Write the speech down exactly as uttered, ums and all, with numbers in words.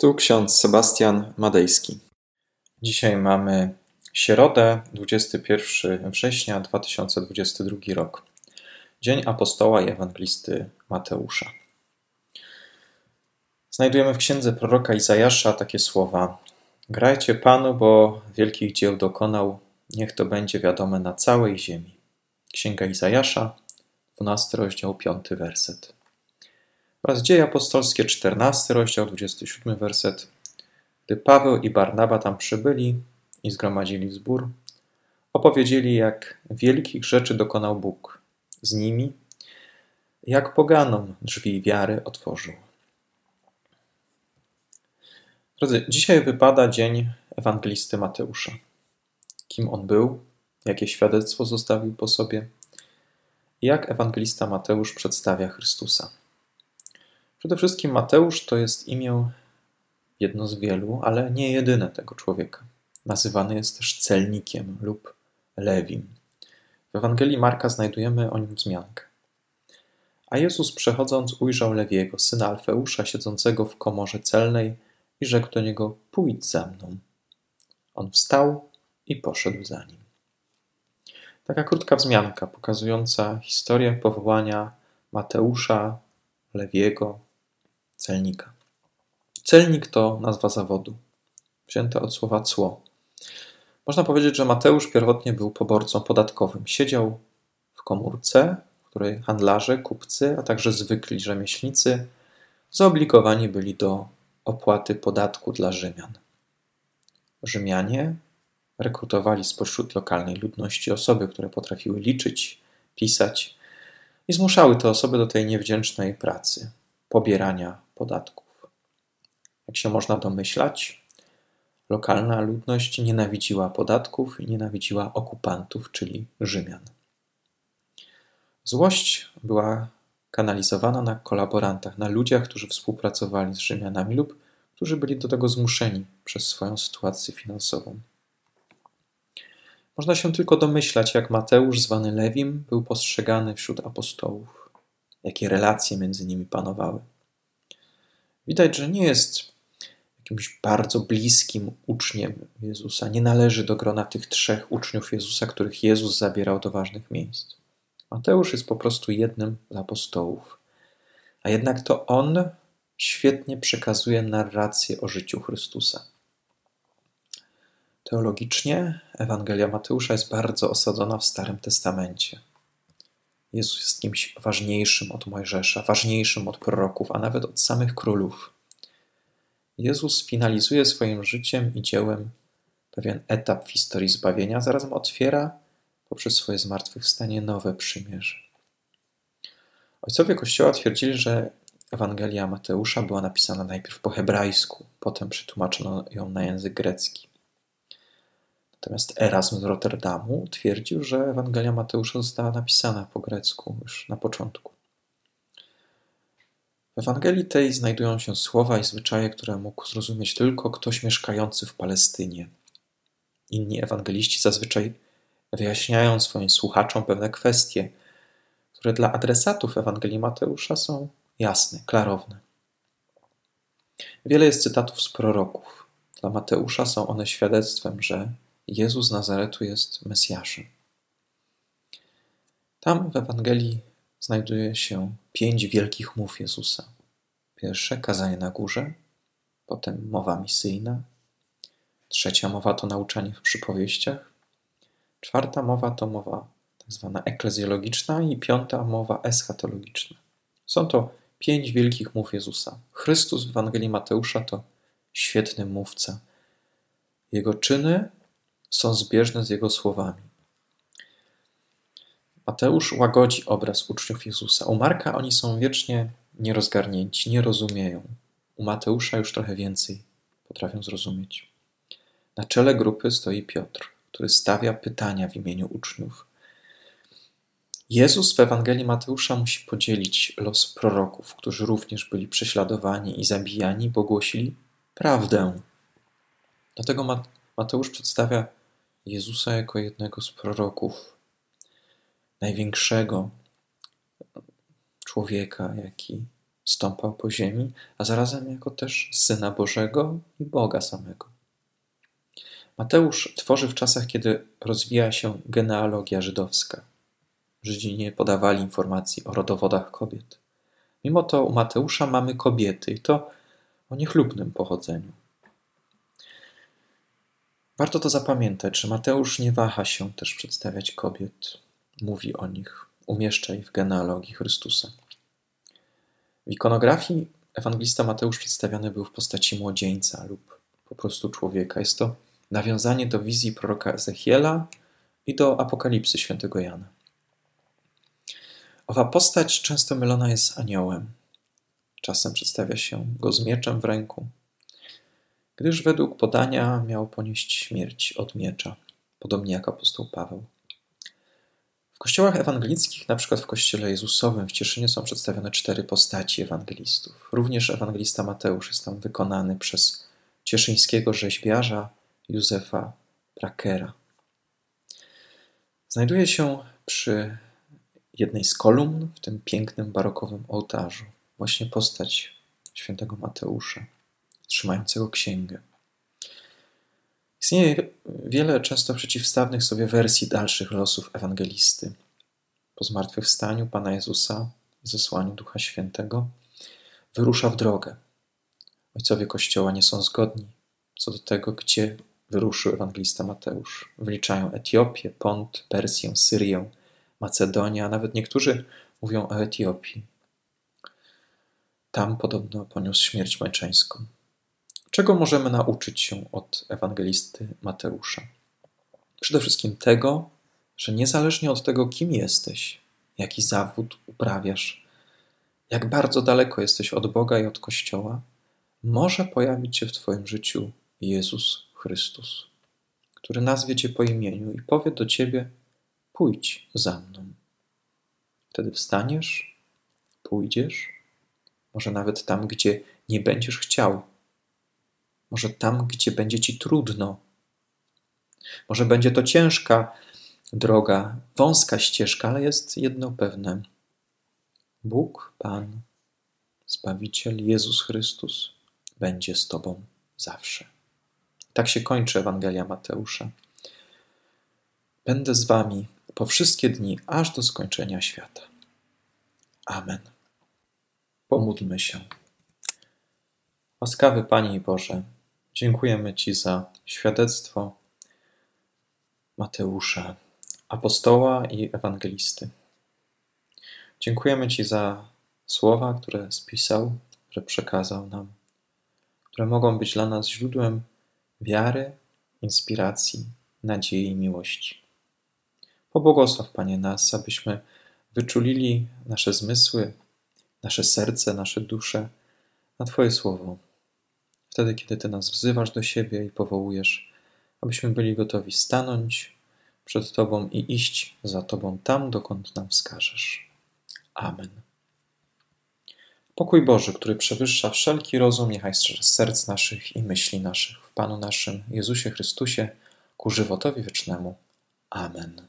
Tu ksiądz Sebastian Madejski. Dzisiaj mamy środę, dwudziestego pierwszego września dwa tysiące dwudziestego drugiego rok. Dzień apostoła i ewangelisty Mateusza. Znajdujemy w księdze proroka Izajasza takie słowa: grajcie Panu, bo wielkich dzieł dokonał, niech to będzie wiadome na całej ziemi. Księga Izajasza, dwunasty rozdział, piąty werset. Oraz Dzieje Apostolskie, czternasty rozdział, dwudziesty siódmy werset. Gdy Paweł i Barnaba tam przybyli i zgromadzili zbór, opowiedzieli, jak wielkich rzeczy dokonał Bóg z nimi, jak poganom drzwi wiary otworzył. Drodzy, dzisiaj wypada dzień ewangelisty Mateusza. Kim on był, jakie świadectwo zostawił po sobie i jak ewangelista Mateusz przedstawia Chrystusa. Przede wszystkim Mateusz to jest imię jedno z wielu, ale nie jedyne tego człowieka. Nazywany jest też celnikiem lub lewim. W Ewangelii Marka znajdujemy o nim wzmiankę. A Jezus przechodząc ujrzał Lewiego, syna Alfeusza, siedzącego w komorze celnej i rzekł do niego: pójdź za mną. On wstał i poszedł za nim. Taka krótka wzmianka pokazująca historię powołania Mateusza, Lewiego, celnika. Celnik to nazwa zawodu, wzięta od słowa cło. Można powiedzieć, że Mateusz pierwotnie był poborcą podatkowym. Siedział w komórce, w której handlarze, kupcy, a także zwykli rzemieślnicy zobligowani byli do opłaty podatku dla Rzymian. Rzymianie rekrutowali spośród lokalnej ludności osoby, które potrafiły liczyć, pisać i zmuszały te osoby do tej niewdzięcznej pracy, pobierania podatków. Jak się można domyślać, lokalna ludność nienawidziła podatków i nienawidziła okupantów, czyli Rzymian. Złość była kanalizowana na kolaborantach, na ludziach, którzy współpracowali z Rzymianami lub którzy byli do tego zmuszeni przez swoją sytuację finansową. Można się tylko domyślać, jak Mateusz, zwany Lewim, był postrzegany wśród apostołów, jakie relacje między nimi panowały. Widać, że nie jest jakimś bardzo bliskim uczniem Jezusa, nie należy do grona tych trzech uczniów Jezusa, których Jezus zabierał do ważnych miejsc. Mateusz jest po prostu jednym z apostołów, a jednak to on świetnie przekazuje narrację o życiu Chrystusa. Teologicznie Ewangelia Mateusza jest bardzo osadzona w Starym Testamencie. Jezus jest kimś ważniejszym od Mojżesza, ważniejszym od proroków, a nawet od samych królów. Jezus finalizuje swoim życiem i dziełem pewien etap w historii zbawienia, zarazem otwiera poprzez swoje zmartwychwstanie nowe przymierze. Ojcowie Kościoła twierdzili, że Ewangelia Mateusza była napisana najpierw po hebrajsku, potem przetłumaczono ją na język grecki. Natomiast Erasmus z Rotterdamu twierdził, że Ewangelia Mateusza została napisana po grecku już na początku. W Ewangelii tej znajdują się słowa i zwyczaje, które mógł zrozumieć tylko ktoś mieszkający w Palestynie. Inni ewangeliści zazwyczaj wyjaśniają swoim słuchaczom pewne kwestie, które dla adresatów Ewangelii Mateusza są jasne, klarowne. Wiele jest cytatów z proroków. Dla Mateusza są one świadectwem, że Jezus z Nazaretu jest Mesjaszem. Tam w Ewangelii znajduje się pięć wielkich mów Jezusa. Pierwsze kazanie na górze, potem mowa misyjna, trzecia mowa to nauczanie w przypowieściach, czwarta mowa to mowa tak zwana eklezjologiczna i piąta mowa eschatologiczna. Są to pięć wielkich mów Jezusa. Chrystus w Ewangelii Mateusza to świetny mówca. Jego czyny są zbieżne z jego słowami. Mateusz łagodzi obraz uczniów Jezusa. U Marka oni są wiecznie nierozgarnięci, nie rozumieją. U Mateusza już trochę więcej potrafią zrozumieć. Na czele grupy stoi Piotr, który stawia pytania w imieniu uczniów. Jezus w Ewangelii Mateusza musi podzielić los proroków, którzy również byli prześladowani i zabijani, bo głosili prawdę. Dlatego Mateusz przedstawia Jezusa jako jednego z proroków, największego człowieka, jaki stąpał po ziemi, a zarazem jako też Syna Bożego i Boga samego. Mateusz tworzy w czasach, kiedy rozwija się genealogia żydowska. Żydzi nie podawali informacji o rodowodach kobiet. Mimo to u Mateusza mamy kobiety i to o niechlubnym pochodzeniu. Warto to zapamiętać, że Mateusz nie waha się też przedstawiać kobiet. Mówi o nich, umieszcza ich w genealogii Chrystusa. W ikonografii ewangelista Mateusz przedstawiony był w postaci młodzieńca lub po prostu człowieka. Jest to nawiązanie do wizji proroka Ezechiela i do apokalipsy świętego Jana. Owa postać często mylona jest z aniołem. Czasem przedstawia się go z mieczem w ręku, gdyż według podania miał ponieść śmierć od miecza, podobnie jak apostoł Paweł. W kościołach ewangelickich, na przykład w kościele Jezusowym w Cieszynie, są przedstawione cztery postaci ewangelistów. Również ewangelista Mateusz jest tam wykonany przez cieszyńskiego rzeźbiarza Józefa Prakera. Znajduje się przy jednej z kolumn w tym pięknym barokowym ołtarzu właśnie postać świętego Mateusza, trzymającego księgę. Istnieje wiele często przeciwstawnych sobie wersji dalszych losów ewangelisty. Po zmartwychwstaniu Pana Jezusa i zesłaniu Ducha Świętego wyrusza w drogę. Ojcowie Kościoła nie są zgodni co do tego, gdzie wyruszył ewangelista Mateusz. Wliczają Etiopię, Pont, Persję, Syrię, Macedonię, a nawet niektórzy mówią o Etiopii. Tam podobno poniósł śmierć męczeńską. Czego możemy nauczyć się od ewangelisty Mateusza? Przede wszystkim tego, że niezależnie od tego, kim jesteś, jaki zawód uprawiasz, jak bardzo daleko jesteś od Boga i od Kościoła, może pojawić się w Twoim życiu Jezus Chrystus, który nazwie Cię po imieniu i powie do Ciebie: pójdź za mną. Wtedy wstaniesz, pójdziesz, może nawet tam, gdzie nie będziesz chciał, może tam, gdzie będzie Ci trudno. Może będzie to ciężka droga, wąska ścieżka, ale jest jedno pewne. Bóg, Pan, Zbawiciel, Jezus Chrystus będzie z Tobą zawsze. Tak się kończy Ewangelia Mateusza. Będę z Wami po wszystkie dni, aż do skończenia świata. Amen. Pomódlmy się. Łaskawy Panie i Boże, dziękujemy Ci za świadectwo Mateusza, apostoła i ewangelisty. Dziękujemy Ci za słowa, które spisał, które przekazał nam, które mogą być dla nas źródłem wiary, inspiracji, nadziei i miłości. Pobłogosław, Panie, nas, abyśmy wyczulili nasze zmysły, nasze serce, nasze dusze na Twoje słowo. Wtedy, kiedy Ty nas wzywasz do siebie i powołujesz, abyśmy byli gotowi stanąć przed Tobą i iść za Tobą tam, dokąd nam wskażesz. Amen. Pokój Boży, który przewyższa wszelki rozum, niechaj strzeże serc naszych i myśli naszych w Panu naszym Jezusie Chrystusie ku żywotowi wiecznemu. Amen.